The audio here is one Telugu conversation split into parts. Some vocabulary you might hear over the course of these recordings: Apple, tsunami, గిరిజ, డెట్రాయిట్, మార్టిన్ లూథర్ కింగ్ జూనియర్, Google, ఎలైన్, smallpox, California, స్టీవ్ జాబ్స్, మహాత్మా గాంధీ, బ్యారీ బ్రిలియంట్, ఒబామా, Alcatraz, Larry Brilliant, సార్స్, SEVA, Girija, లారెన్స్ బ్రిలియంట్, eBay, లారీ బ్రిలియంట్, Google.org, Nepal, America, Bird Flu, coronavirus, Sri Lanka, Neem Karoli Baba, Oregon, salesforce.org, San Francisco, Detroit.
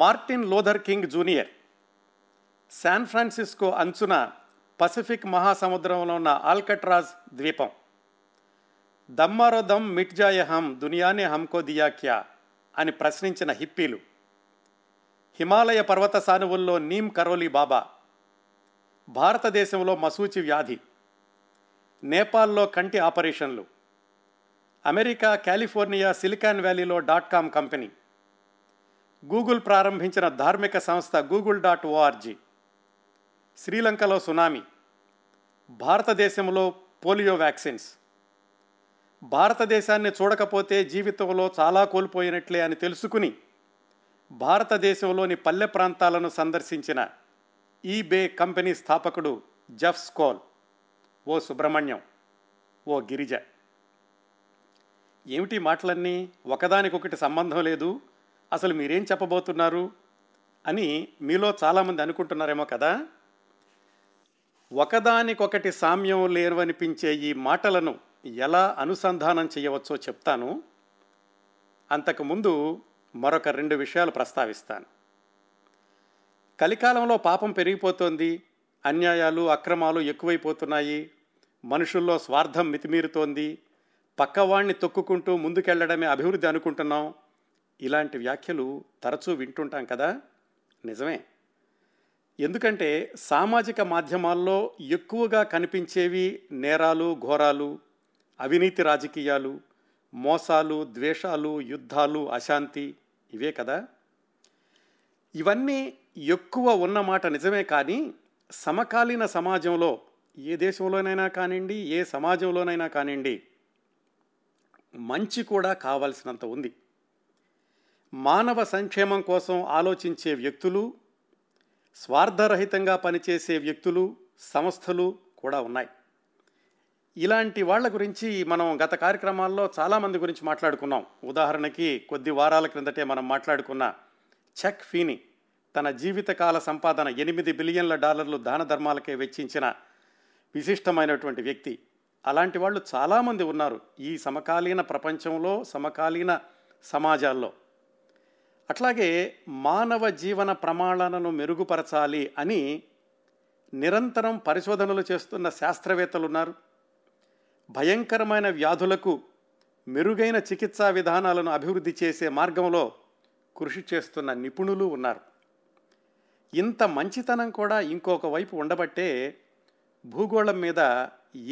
మార్టిన్ లూథర్ కింగ్ జూనియర్ San Francisco అంచున పసిఫిక్ మహాసముద్రంలో ఉన్న ఆల్కట్రాజ్ ద్వీపం దమ్మారో దమ్ మిట్జాయ హమ్ దునియానే హమ్కో దియా క్యా అని ప్రశ్నించిన హిప్పీలు, హిమాలయ పర్వత సానువుల్లో నీమ్ కరోలి బాబా, భారతదేశంలో మసూచి వ్యాధి, నేపాల్లో కంటి ఆపరేషన్లు, అమెరికా కాలిఫోర్నియా సిలికాన్ వ్యాలీలో .com కంపెనీ, గూగుల్ ప్రారంభించిన ధార్మిక సంస్థ Google.org, శ్రీలంకలో సునామీ, భారతదేశంలో పోలియో వ్యాక్సిన్స్, భారతదేశాన్ని చూడకపోతే జీవితంలో చాలా కోల్పోయినట్లే అని తెలుసుకుని భారతదేశంలోని పల్లె ప్రాంతాలను సందర్శించిన ఈబే కంపెనీ స్థాపకుడు జెఫ్ స్కోల్, ఓ సుబ్రహ్మణ్యం, ఓ గిరిజ. ఏమిటి మాటలన్నీ, ఒకదానికొకటి సంబంధం లేదు, అసలు మీరేం చెప్పబోతున్నారు అని మీలో చాలామంది అనుకుంటున్నారేమో కదా. ఒకదానికొకటి సామ్యం లేవనిపించే ఈ మాటలను ఎలా అనుసంధానం చేయవచ్చో చెప్తాను. అంతకుముందు మరొక రెండు విషయాలు ప్రస్తావిస్తాను. కలికాలంలో పాపం పెరిగిపోతోంది, అన్యాయాలు అక్రమాలు ఎక్కువైపోతున్నాయి, మనుషుల్లో స్వార్థం మితిమీరుతోంది, పక్కవాణ్ణి తొక్కుకుంటూ ముందుకెళ్లడమే అభివృద్ధి అనుకుంటున్నాం. ఇలాంటి వ్యాఖ్యలు తరచూ వింటుంటాం కదా. నిజమే, ఎందుకంటే సామాజిక మాధ్యమాల్లో ఎక్కువగా కనిపించేవి నేరాలు, ఘోరాలు, అవినీతి, రాజకీయాలు, మోసాలు, ద్వేషాలు, యుద్ధాలు, అశాంతి, ఇవే కదా. ఇవన్నీ ఎక్కువ ఉన్నమాట నిజమే, కానీ సమకాలీన సమాజంలో, ఏ దేశంలోనైనా కానివ్వండి, ఏ సమాజంలోనైనా కానివ్వండి, మంచి కూడా కావాల్సినంత ఉంది. మానవ సంక్షేమం కోసం ఆలోచించే వ్యక్తులు, స్వార్థరహితంగా పనిచేసే వ్యక్తులు, సంస్థలు కూడా ఉన్నాయి. ఇలాంటి వాళ్ళ గురించి మనం గత కార్యక్రమాల్లో చాలామంది గురించి మాట్లాడుకున్నాం. ఉదాహరణకి కొద్ది వారాల క్రిందటే మనం మాట్లాడుకున్న చెక్ ఫీని, తన జీవితకాల సంపాదన $8 బిలియన్ల దాన ధర్మాలకే వెచ్చించిన విశిష్టమైనటువంటి వ్యక్తి. అలాంటి వాళ్ళు చాలామంది ఉన్నారు ఈ సమకాలీన ప్రపంచంలో, సమకాలీన సమాజాల్లో. అట్లాగే మానవ జీవన ప్రమాణాలను మెరుగుపరచాలి అని నిరంతరం పరిశోధనలు చేస్తున్న శాస్త్రవేత్తలు ఉన్నారు. భయంకరమైన వ్యాధులకు మెరుగైన చికిత్సా విధానాలను అభివృద్ధి చేసే మార్గంలో కృషి చేస్తున్న నిపుణులు ఉన్నారు. ఇంత మంచితనం కూడా ఇంకొక వైపు ఉండబట్టే భూగోళం మీద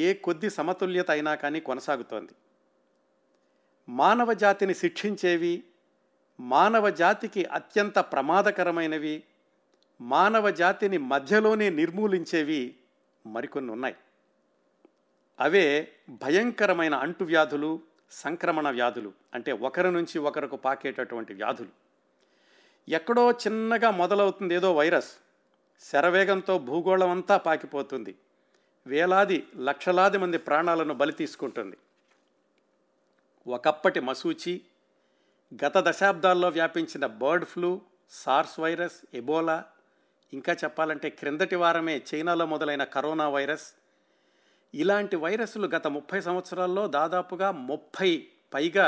ఏ కొద్ది సమతుల్యత అయినా కానీ కొనసాగుతోంది. మానవ జాతిని శిక్షించేవి, మానవ జాతికి అత్యంత ప్రమాదకరమైనవి, మానవ జాతిని మధ్యలోనే నిర్మూలించేవి మరికొన్ని ఉన్నాయి. అవే భయంకరమైన అంటువ్యాధులు, సంక్రమణ వ్యాధులు, అంటే ఒకరి నుంచి ఒకరికి పాకేటటువంటి వ్యాధులు. ఎక్కడో చిన్నగా మొదలవుతుంది ఏదో వైరస్, శరవేగంతో భూగోళం అంతా పాకిపోతుంది, వేలాది లక్షలాది మంది ప్రాణాలను బలి తీసుకుంటుంది. ఒకప్పటి మసూచి, గత దశాబ్దాల్లో వ్యాపించిన bird flu, సార్స్ virus, Ebola, ఇంకా చెప్పాలంటే క్రిందటి వారమే చైనాలో మొదలైన కరోనా వైరస్, ఇలాంటి వైరస్లు గత 30 సంవత్సరాల్లో దాదాపుగా 30 పైగా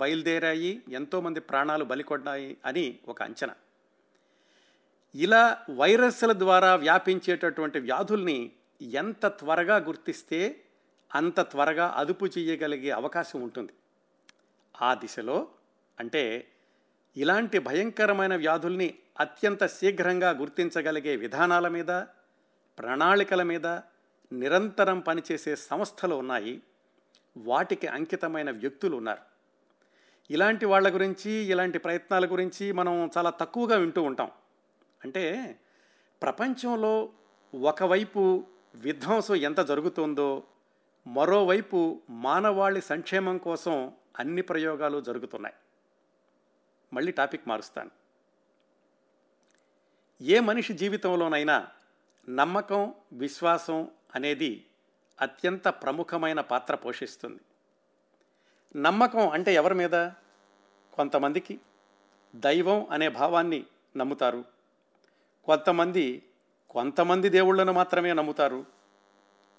బయలుదేరాయి, ఎంతోమంది ప్రాణాలు బలికొన్నాయి అని ఒక అంచనా. ఇలా వైరస్ల ద్వారా వ్యాపించేటటువంటి వ్యాధుల్ని ఎంత త్వరగా గుర్తిస్తే అంత త్వరగా అదుపు చేయగలిగే అవకాశం ఉంటుంది. ఆ దిశలో, అంటే ఇలాంటి భయంకరమైన వ్యాధుల్ని అత్యంత శీఘ్రంగా గుర్తించగలిగే విధానాల మీద, ప్రణాళికల మీద నిరంతరం పనిచేసే సంస్థలు ఉన్నాయి, వాటికి అంకితమైన వ్యక్తులు ఉన్నారు. ఇలాంటి వాళ్ళ గురించి, ఇలాంటి ప్రయత్నాల గురించి మనం చాలా తక్కువగా వింటూ ఉంటాం. అంటే ప్రపంచంలో ఒకవైపు విధ్వంసం ఎంత జరుగుతుందో, మరోవైపు మానవాళి సంక్షేమం కోసం అన్ని ప్రయోగాలు జరుగుతున్నాయి. మళ్ళీ టాపిక్ మారుస్తాను. ఏ మనిషి జీవితంలోనైనా నమ్మకం, విశ్వాసం అనేది అత్యంత ప్రముఖమైన పాత్ర పోషిస్తుంది. నమ్మకం అంటే ఎవరి మీద? కొంతమందికి దైవం అనే భావాన్ని నమ్ముతారు, కొంతమంది దేవుళ్ళను మాత్రమే నమ్ముతారు,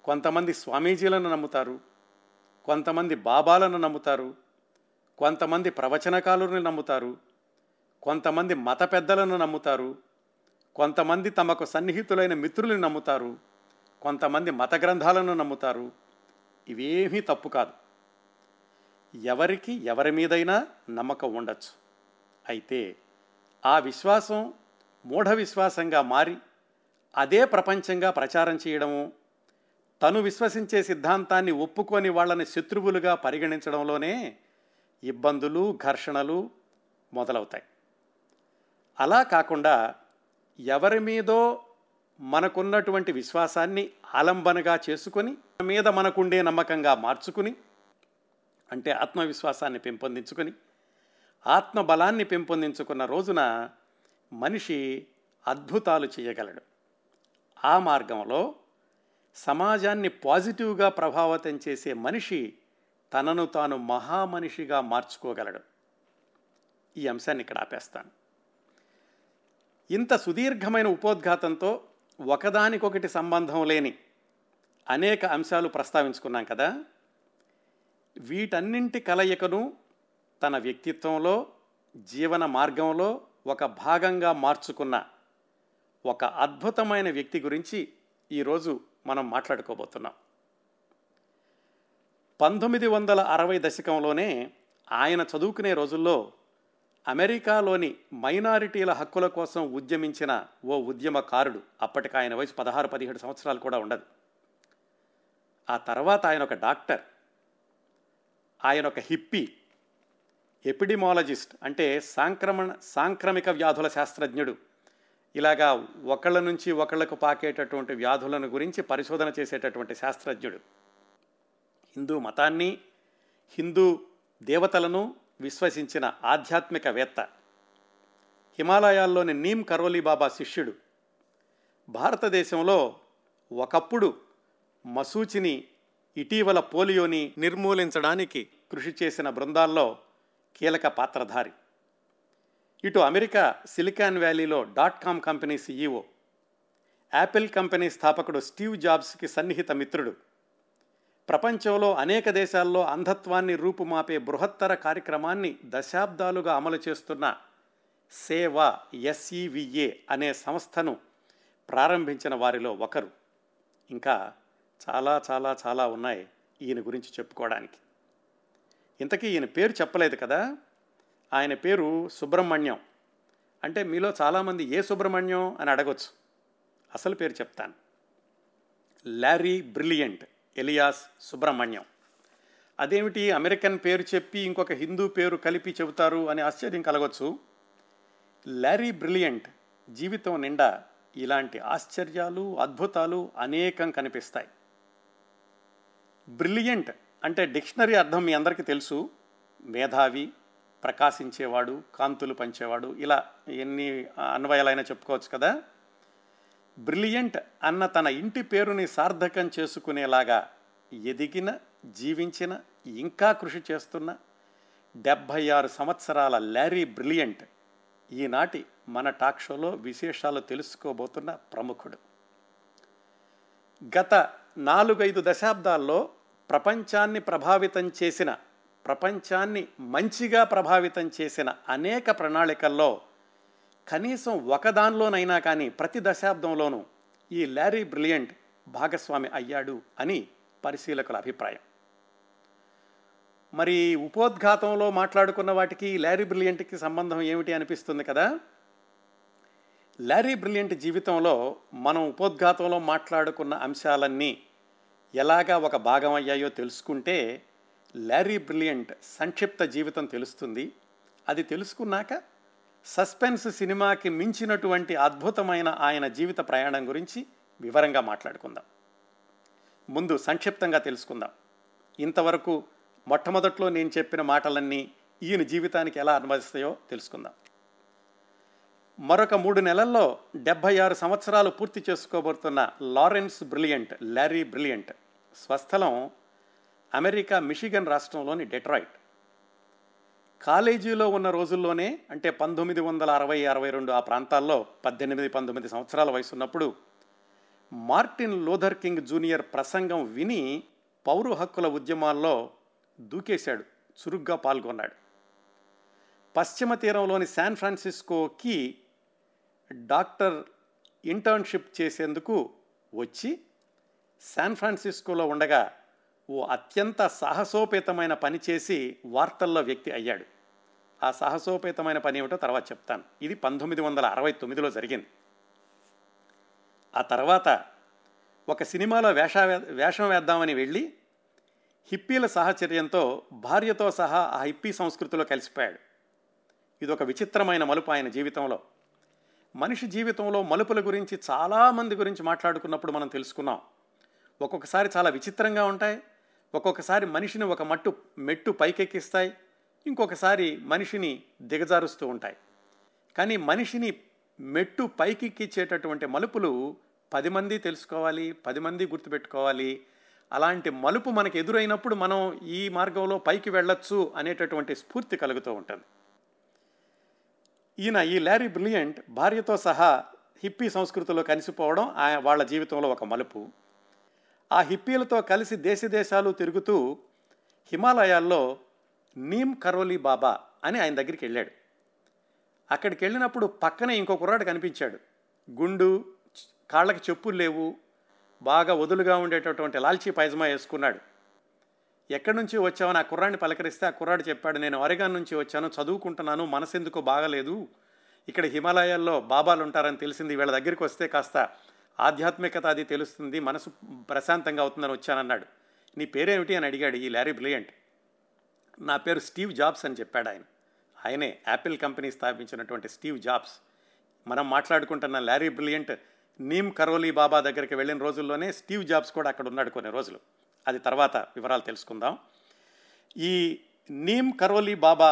కొంతమంది స్వామీజీలను నమ్ముతారు, కొంతమంది బాబాలను నమ్ముతారు, కొంతమంది ప్రవచనకారులను నమ్ముతారు, కొంతమంది మత పెద్దలను నమ్ముతారు, కొంతమంది తమకు సన్నిహితులైన మిత్రులను నమ్ముతారు, కొంతమంది మత గ్రంథాలను నమ్ముతారు. ఇవేమీ తప్పు కాదు. ఎవరికి ఎవరి మీదైనా నమ్మకం ఉండొచ్చు. అయితే ఆ విశ్వాసం మూఢ విశ్వాసంగా మారి అదే ప్రపంచంగా ప్రచారం చేయడము, తను విశ్వసించే సిద్ధాంతాన్ని ఒప్పుకొని వాళ్ళని శత్రువులుగా పరిగణించడంలోనే ఇబ్బందులు, ఘర్షణలు మొదలవుతాయి. అలా కాకుండా ఎవరి మీదో మనకున్నటువంటి విశ్వాసాన్ని ఆలంబనగా చేసుకుని మీద మనకుండే నమ్మకంగా మార్చుకుని, అంటే ఆత్మవిశ్వాసాన్ని పెంపొందించుకుని, ఆత్మబలాన్ని పెంపొందించుకున్న రోజున మనిషి అద్భుతాలు చేయగలడు. ఆ మార్గంలో సమాజాన్ని పాజిటివ్గా ప్రభావితం చేసే మనిషి తనను తాను మహామనిషిగా మార్చుకోగలడు. ఈ అంశాన్ని ఇక్కడ ఆపేస్తాను. ఇంత సుదీర్ఘమైన ఉపోద్ఘాతంతో ఒకదానికొకటి సంబంధం లేని అనేక అంశాలు ప్రస్తావించుకున్నాం కదా. వీటన్నింటి కలయికను తన వ్యక్తిత్వంలో, జీవన మార్గంలో ఒక భాగంగా మార్చుకున్న ఒక అద్భుతమైన వ్యక్తి గురించి ఈరోజు మనం మాట్లాడుకోబోతున్నాం. 1960 దశకంలోనే ఆయన చదువుకునే రోజుల్లో అమెరికాలోని మైనారిటీల హక్కుల కోసం ఉద్యమించిన ఓ ఉద్యమకారుడు. అప్పటికి ఆయన వయసు 16-17 సంవత్సరాలు కూడా ఉండదు. ఆ తర్వాత ఆయన ఒక డాక్టర్, ఆయన ఒక హిప్పీ, ఎపిడెమియాలజిస్ట్ అంటే సాంక్రమిక వ్యాధుల శాస్త్రజ్ఞుడు. ఇలాగా ఒకళ్ళ నుంచి ఒకళ్ళకు పాకేటటువంటి వ్యాధులను గురించి పరిశోధన చేసేటటువంటి శాస్త్రజ్ఞుడు. హిందూ మతాన్ని, హిందూ దేవతలను విశ్వసించిన ఆధ్యాత్మికవేత్త, హిమాలయాల్లోని నీమ్ కరోలి బాబా శిష్యుడు. భారతదేశంలో ఒకప్పుడు మసూచిని, ఇటీవల పోలియోని నిర్మూలించడానికి కృషి చేసిన బృందాల్లో కీలక పాత్రధారి. ఇటు అమెరికా సిలికాన్ వ్యాలీలో .com company CEO, Apple company స్థాపకుడు స్టీవ్ జాబ్స్కి సన్నిహిత మిత్రుడు. ప్రపంచంలో అనేక దేశాల్లో అంధత్వాన్ని రూపుమాపే బృహత్తర కార్యక్రమాన్ని దశాబ్దాలుగా అమలు చేస్తున్న సేవా SEVA అనే సంస్థను ప్రారంభించిన వారిలో ఒకరు. ఇంకా చాలా చాలా చాలా ఉన్నాయి ఈయన గురించి చెప్పుకోవడానికి. ఇంతకీ ఈయన పేరు చెప్పలేదు కదా. ఆయన పేరు సుబ్రహ్మణ్యం. అంటే మీలో చాలామంది ఏ సుబ్రహ్మణ్యం అని అడగొచ్చు. అసలు పేరు చెప్తాను. లారీ బ్రిలియంట్ alias Subrahmanyam. అదేమిటి అమెరికన్ పేరు చెప్పి ఇంకొక హిందూ పేరు కలిపి చెబుతారు అని ఆశ్చర్యం కలగొచ్చు. లారీ బ్రిలియంట్ జీవితం నిండా ఇలాంటి ఆశ్చర్యాలు, అద్భుతాలు అనేకం కనిపిస్తాయి. బ్రిలియంట్ అంటే డిక్షనరీ అర్థం మీ అందరికీ తెలుసు. మేధావి, ప్రకాశించేవాడు, కాంతులు పంచేవాడు, ఇలా ఎన్ని అన్వయాలైనా చెప్పుకోవచ్చు కదా. బ్రిలియంట్ అన్న తన ఇంటి పేరుని సార్థకం చేసుకునేలాగా ఎదిగిన, జీవించిన, ఇంకా కృషి చేస్తున్న 76 సంవత్సరాల లారీ బ్రిలియంట్ ఈనాటి మన టాక్ షోలో విశేషాలు తెలుసుకోబోతున్న ప్రముఖుడు. గత 4-5 దశాబ్దాల్లో ప్రపంచాన్ని ప్రభావితం చేసిన, ప్రపంచాన్ని మంచిగా ప్రభావితం చేసిన అనేక ప్రణాళికల్లో కనీసం ఒకదానిలోనైనా కానీ ప్రతి దశాబ్దంలోనూ ఈ లారీ బ్రిలియంట్ భాగస్వామి అయ్యాడు అని పరిశీలకుల అభిప్రాయం. మరి ఉపోద్ఘాతంలో మాట్లాడుకున్న వాటికి లారీ బ్రిలియంట్కి సంబంధం ఏమిటి అనిపిస్తుంది కదా. లారీ బ్రిలియంట్ జీవితంలో మనం ఉపోద్ఘాతంలో మాట్లాడుకున్న అంశాలన్నీ ఎలాగా ఒక భాగం అయ్యాయో తెలుసుకుంటే లారీ బ్రిలియంట్ సంక్షిప్త జీవితం తెలుస్తుంది. అది తెలుసుకున్నాక సస్పెన్స్ సినిమాకి మించినటువంటి అద్భుతమైన ఆయన జీవిత ప్రయాణం గురించి వివరంగా మాట్లాడుకుందాం. ముందు సంక్షిప్తంగా తెలుసుకుందాం. ఇంతవరకు మొట్టమొదట్లో నేను చెప్పిన మాటలన్నీ ఈయన జీవితానికి ఎలా అన్వయిస్తాయో తెలుసుకుందాం. మరొక 3 నెలల్లో 76 సంవత్సరాలు పూర్తి చేసుకోబోతున్న లారెన్స్ బ్రిలియంట్, లారీ బ్రిలియంట్ స్వస్థలం అమెరికా మిషిగన్ రాష్ట్రంలోని డెట్రాయిట్. కాలేజీలో ఉన్న రోజుల్లోనే, అంటే 1960-62 ఆ ప్రాంతాల్లో 18-19 సంవత్సరాల వయసు ఉన్నప్పుడు మార్టిన్ లూథర్ కింగ్ జూనియర్ ప్రసంగం విని పౌర హక్కుల ఉద్యమాల్లో దూకేశాడు, చురుగ్గా పాల్గొన్నాడు. పశ్చిమ తీరంలోని శాన్ ఫ్రాన్సిస్కోకి డాక్టర్ ఇంటర్న్షిప్ చేసేందుకు వచ్చి శాన్ ఫ్రాన్సిస్కోలో ఉండగా ఓ అత్యంత సాహసోపేతమైన పని చేసి వార్తల్లో వ్యక్తి అయ్యాడు. ఆ సాహసోపేతమైన పని ఏమిటో తర్వాత చెప్తాను. ఇది 1969లో జరిగింది. ఆ తర్వాత ఒక సినిమాలో వేషం వేద్దామని వెళ్ళి హిప్పీల సాహచర్యంతో భార్యతో సహా ఆ హిప్పీ సంస్కృతిలో కలిసిపోయాడు. ఇది ఒక విచిత్రమైన మలుపు ఆయన జీవితంలో. మనిషి జీవితంలో మలుపుల గురించి చాలామంది గురించి మాట్లాడుకున్నప్పుడు మనం తెలుసుకున్నాం. ఒక్కొక్కసారి చాలా విచిత్రంగా ఉంటాయి, ఒక్కొక్కసారి మనిషిని ఒక మెట్టు పైకెక్కిస్తాయి, ఇంకొకసారి మనిషిని దిగజారుస్తూ ఉంటాయి. కానీ మనిషిని మెట్టు పైకెక్కిచ్చేటటువంటి మలుపులు 10 మంది తెలుసుకోవాలి, 10 మంది గుర్తుపెట్టుకోవాలి. అలాంటి మలుపు మనకు ఎదురైనప్పుడు మనం ఈ మార్గంలో పైకి వెళ్ళొచ్చు అనేటటువంటి స్ఫూర్తి కలుగుతూ ఉంటుంది. ఈయన ఈ ల్యారీ బ్రిలియంట్ భార్యతో సహా హిప్పీ సంస్కృతిలో కలిసిపోవడం వాళ్ళ జీవితంలో ఒక మలుపు. ఆ హిప్పీలతో కలిసి దేశదేశాలు తిరుగుతూ హిమాలయాల్లో నీమ్ కరోలి బాబా అని ఆయన దగ్గరికి వెళ్ళాడు. అక్కడికి వెళ్ళినప్పుడు పక్కనే ఇంకో కుర్రాడు కనిపించాడు. గుండు, కాళ్ళకి చెప్పులు లేవు, బాగా వదులుగా ఉండేటటువంటి లాల్చీ పైజమా వేసుకున్నాడు. ఎక్కడి నుంచి వచ్చావని ఆ కుర్రాడిని పలకరిస్తే ఆ కుర్రాడు చెప్పాడు, నేను ఒరెగాన్ నుంచి వచ్చాను, చదువుకుంటున్నాను, మనసెందుకో బాగాలేదు, ఇక్కడ హిమాలయాల్లో బాబాలు ఉంటారని తెలిసింది, వీళ్ళ దగ్గరికి వస్తే కాస్త ఆధ్యాత్మికత అది తెలుస్తుంది, మనసు ప్రశాంతంగా అవుతుందని వచ్చానన్నాడు. నీ పేరేమిటి అని అడిగాడు ఈ ల్యారీ బ్రిలియంట్. నా పేరు స్టీవ్ జాబ్స్ అని చెప్పాడు ఆయన. ఆయనే యాపిల్ కంపెనీ స్థాపించినటువంటి స్టీవ్ జాబ్స్. మనం మాట్లాడుకుంటున్న ల్యారీ బ్రిలియంట్ నీమ్ కరోలి బాబా దగ్గరికి వెళ్ళిన రోజుల్లోనే స్టీవ్ జాబ్స్ కూడా అక్కడ ఉన్నాడు కొన్ని రోజులు. అది తర్వాత వివరాలు తెలుసుకుందాం. ఈ నీమ్ కరోలి బాబా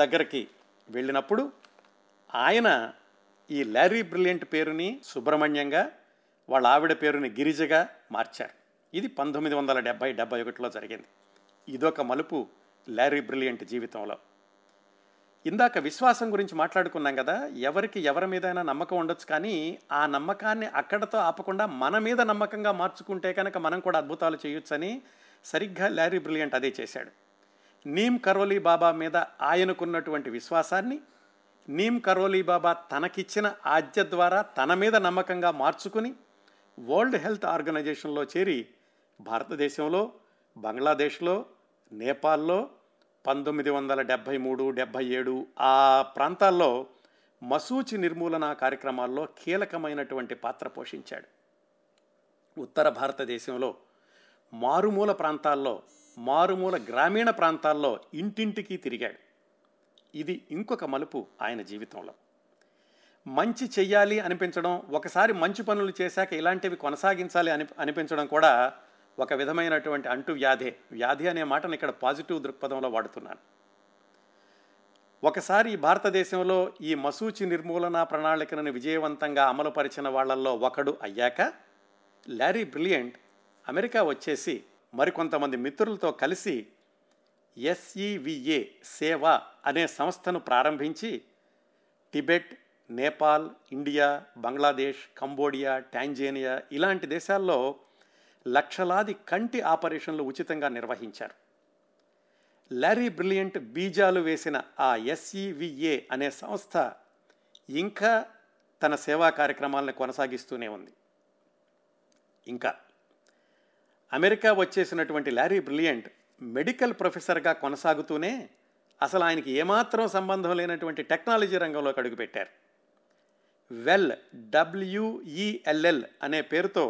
దగ్గరికి వెళ్ళినప్పుడు ఆయన ఈ ల్యారీ బ్రిలియంట్ పేరుని సుబ్రహ్మణ్యంగా, వాళ్ళ ఆవిడ పేరుని గిరిజగా మార్చారు. ఇది 1971లో జరిగింది. ఇదొక మలుపు ల్యారీ బ్రిలియంట్ జీవితంలో. ఇందాక విశ్వాసం గురించి మాట్లాడుకున్నాం కదా, ఎవరికి ఎవరి మీదైనా నమ్మకం ఉండొచ్చు, కానీ ఆ నమ్మకాన్ని అక్కడతో ఆపకుండా మన మీద నమ్మకంగా మార్చుకుంటే కనుక మనం కూడా అద్భుతాలు చేయొచ్చని సరిగ్గా ల్యారీ బ్రిలియంట్ అదే చేశాడు. నీమ్ కరోలి బాబా మీద ఆయనకున్నటువంటి విశ్వాసాన్ని నీమ్ కరోలి బాబా తనకిచ్చిన ఆజ్ఞ ద్వారా తన మీద నమ్మకంగా మార్చుకుని వరల్డ్ హెల్త్ ఆర్గనైజేషన్లో చేరి భారతదేశంలో, బంగ్లాదేశ్లో, నేపాల్లో 1973, 1977 ఆ ప్రాంతాల్లో మసూచి నిర్మూలన కార్యక్రమాల్లో కీలకమైనటువంటి పాత్ర పోషించాడు. ఉత్తర భారతదేశంలో మారుమూల ప్రాంతాల్లో, మారుమూల గ్రామీణ ప్రాంతాల్లో ఇంటింటికి తిరిగాడు. ఇది ఇంకొక మలుపు ఆయన జీవితంలో. మంచి చెయ్యాలి అనిపించడం, ఒకసారి మంచి పనులు చేశాక ఇలాంటివి కొనసాగించాలి అనిపించడం కూడా ఒక విధమైనటువంటి అంటువ్యాధి అనే మాటను ఇక్కడ పాజిటివ్ దృక్పథంలో వాడుతున్నాను. ఒకసారి భారతదేశంలో ఈ మసూచి నిర్మూలన ప్రణాళికను విజయవంతంగా అమలుపరిచిన వాళ్ళల్లో ఒకడు అయ్యాక ల్యారీ బ్రిలియంట్ అమెరికా వచ్చేసి మరికొంతమంది మిత్రులతో కలిసి SEVA సేవా అనే సంస్థను ప్రారంభించి Tibet, Nepal, India, Bangladesh, Cambodia, Tanzania ఇలాంటి దేశాల్లో లక్షలాది కంటి ఆపరేషన్లు ఉచితంగా నిర్వహించారు. ల్యారీ బ్రిలియంట్ బీజాలు వేసిన ఆ SEVA అనే సంస్థ ఇంకా తన సేవా కార్యక్రమాలను కొనసాగిస్తూనే ఉంది. ఇంకా అమెరికా వచ్చేసినటువంటి ల్యారీ బ్రిలియంట్ మెడికల్ ప్రొఫెసర్గా కొనసాగుతూనే అసలు ఆయనకి ఏమాత్రం సంబంధం లేనటువంటి టెక్నాలజీ రంగంలోకి అడుగుపెట్టారు. వెల్, WELL అనే పేరుతో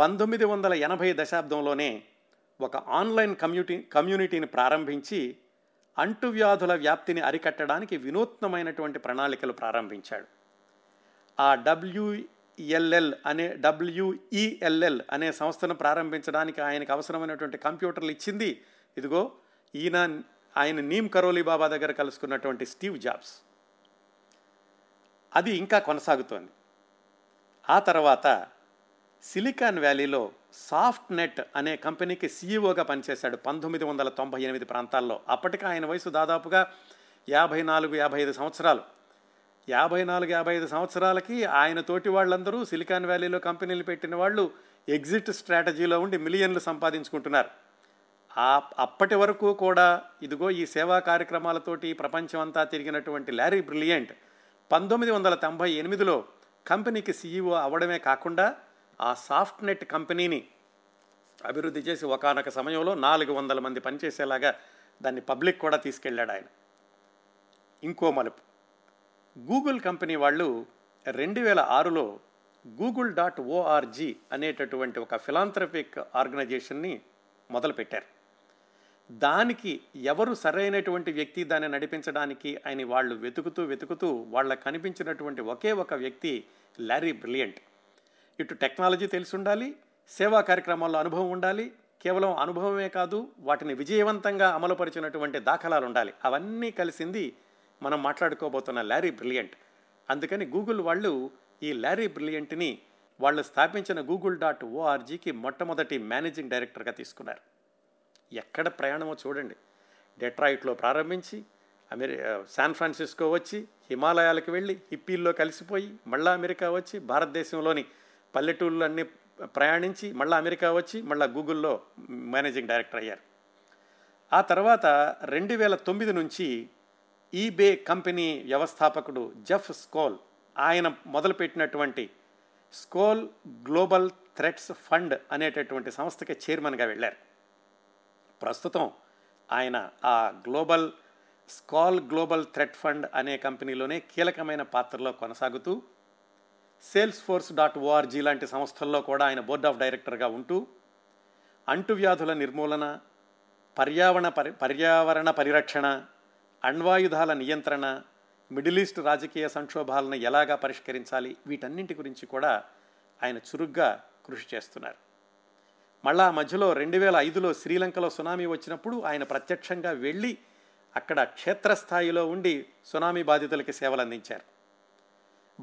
1980 దశాబ్దంలోనే ఒక ఆన్లైన్ కమ్యూనిటీని ప్రారంభించి అంటువ్యాధుల వ్యాప్తిని అరికట్టడానికి వినూత్నమైనటువంటి ప్రణాళికలు ప్రారంభించాడు. ఆ WELL అనే సంస్థను ప్రారంభించడానికి ఆయనకు అవసరమైనటువంటి కంప్యూటర్లు ఇచ్చింది ఇదిగో ఆయన నీమ్ కరోలి బాబా దగ్గర కలుసుకున్నటువంటి స్టీవ్ జాబ్స్. అది ఇంకా కొనసాగుతోంది. ఆ తర్వాత సిలికాన్ వ్యాలీలో సాఫ్ట్ నెట్ అనే కంపెనీకి CEO గా పనిచేశాడు 1998 ప్రాంతాల్లో. అప్పటికి ఆయన వయసు దాదాపుగా 54, 55 సంవత్సరాలు. 54, 55 సంవత్సరాలకి ఆయన తోటి వాళ్ళందరూ సిలికాన్ వ్యాలీలో కంపెనీలు పెట్టిన వాళ్ళు ఎగ్జిట్ స్ట్రాటజీలో ఉండి మిలియన్లు సంపాదించుకుంటున్నారు. అప్పటి వరకు కూడా ఇదిగో ఈ సేవా కార్యక్రమాలతోటి ప్రపంచం అంతా తిరిగినటువంటి లారీ బ్రిలియంట్ 1998లో కంపెనీకి CEO అవ్వడమే కాకుండా ఆ సాఫ్ట్నెట్ కంపెనీని అభివృద్ధి చేసి ఒకానొక సమయంలో 400 మంది పనిచేసేలాగా దాన్ని పబ్లిక్ కూడా తీసుకెళ్ళాడు ఆయన. ఇంకో మలుపు, గూగుల్ కంపెనీ వాళ్ళు 2006లో Google.org అనేటటువంటి ఒక ఫిలాంథ్రఫిక్ ఆర్గనైజేషన్ని మొదలుపెట్టారు. దానికి ఎవరు సరైనటువంటి వ్యక్తి దాన్ని నడిపించడానికి అని వాళ్ళు వెతుకుతూ వెతుకుతూ వాళ్ళకు కనిపించినటువంటి ఒకే ఒక వ్యక్తి లారీ బ్రిలియంట్. ఇటు టెక్నాలజీ తెలిసి ఉండాలి, సేవా కార్యక్రమాల్లో అనుభవం ఉండాలి, కేవలం అనుభవమే కాదు వాటిని విజయవంతంగా అమలుపరిచినటువంటి దాఖలాలు ఉండాలి. అవన్నీ కలిసింది మనం మాట్లాడుకోబోతున్న లారీ బ్రిలియంట్. అందుకని గూగుల్ వాళ్ళు ఈ లారీ బ్రిలియంట్ని వాళ్ళు స్థాపించిన Google.orgకి మొట్టమొదటి మేనేజింగ్ డైరెక్టర్గా తీసుకున్నారు. ఎక్కడ ప్రయాణమో చూడండి, డెట్రాయిట్లో ప్రారంభించి శాన్ ఫ్రాన్సిస్కో వచ్చి, హిమాలయాలకు వెళ్ళి, హిప్పీల్లో కలిసిపోయి, మళ్ళీ అమెరికా వచ్చి, భారతదేశంలోని పల్లెటూళ్ళన్నీ ప్రయాణించి, మళ్ళీ అమెరికా వచ్చి, మళ్ళీ గూగుల్లో మేనేజింగ్ డైరెక్టర్ అయ్యారు. ఆ తర్వాత 2009 నుంచి ఈబే కంపెనీ వ్యవస్థాపకుడు జెఫ్ స్కోల్ ఆయన మొదలుపెట్టినటువంటి స్కోల్ గ్లోబల్ థ్రెట్స్ ఫండ్ అనేటటువంటి సంస్థకి చైర్మన్గా వెళ్ళారు. ప్రస్తుతం ఆయన ఆ స్కోల్ గ్లోబల్ థ్రెట్ ఫండ్ అనే కంపెనీలోనే కీలకమైన పాత్రలో కొనసాగుతూ salesforce.org లాంటి సంస్థల్లో కూడా ఆయన బోర్డ్ ఆఫ్ డైరెక్టర్గా ఉంటూ అంటువ్యాధుల నిర్మూలన, పర్యావరణ పరిరక్షణ, అణ్వాయుధాల నియంత్రణ, మిడిల్ ఈస్ట్ రాజకీయ సంక్షోభాలను ఎలాగా పరిష్కరించాలి, వీటన్నింటి గురించి కూడా ఆయన చురుగ్గా కృషి చేస్తున్నారు. మళ్ళా మధ్యలో 2005లో శ్రీలంకలో సునామీ వచ్చినప్పుడు ఆయన ప్రత్యక్షంగా వెళ్ళి అక్కడ క్షేత్రస్థాయిలో ఉండి సునామీ బాధితులకి సేవలు అందించారు.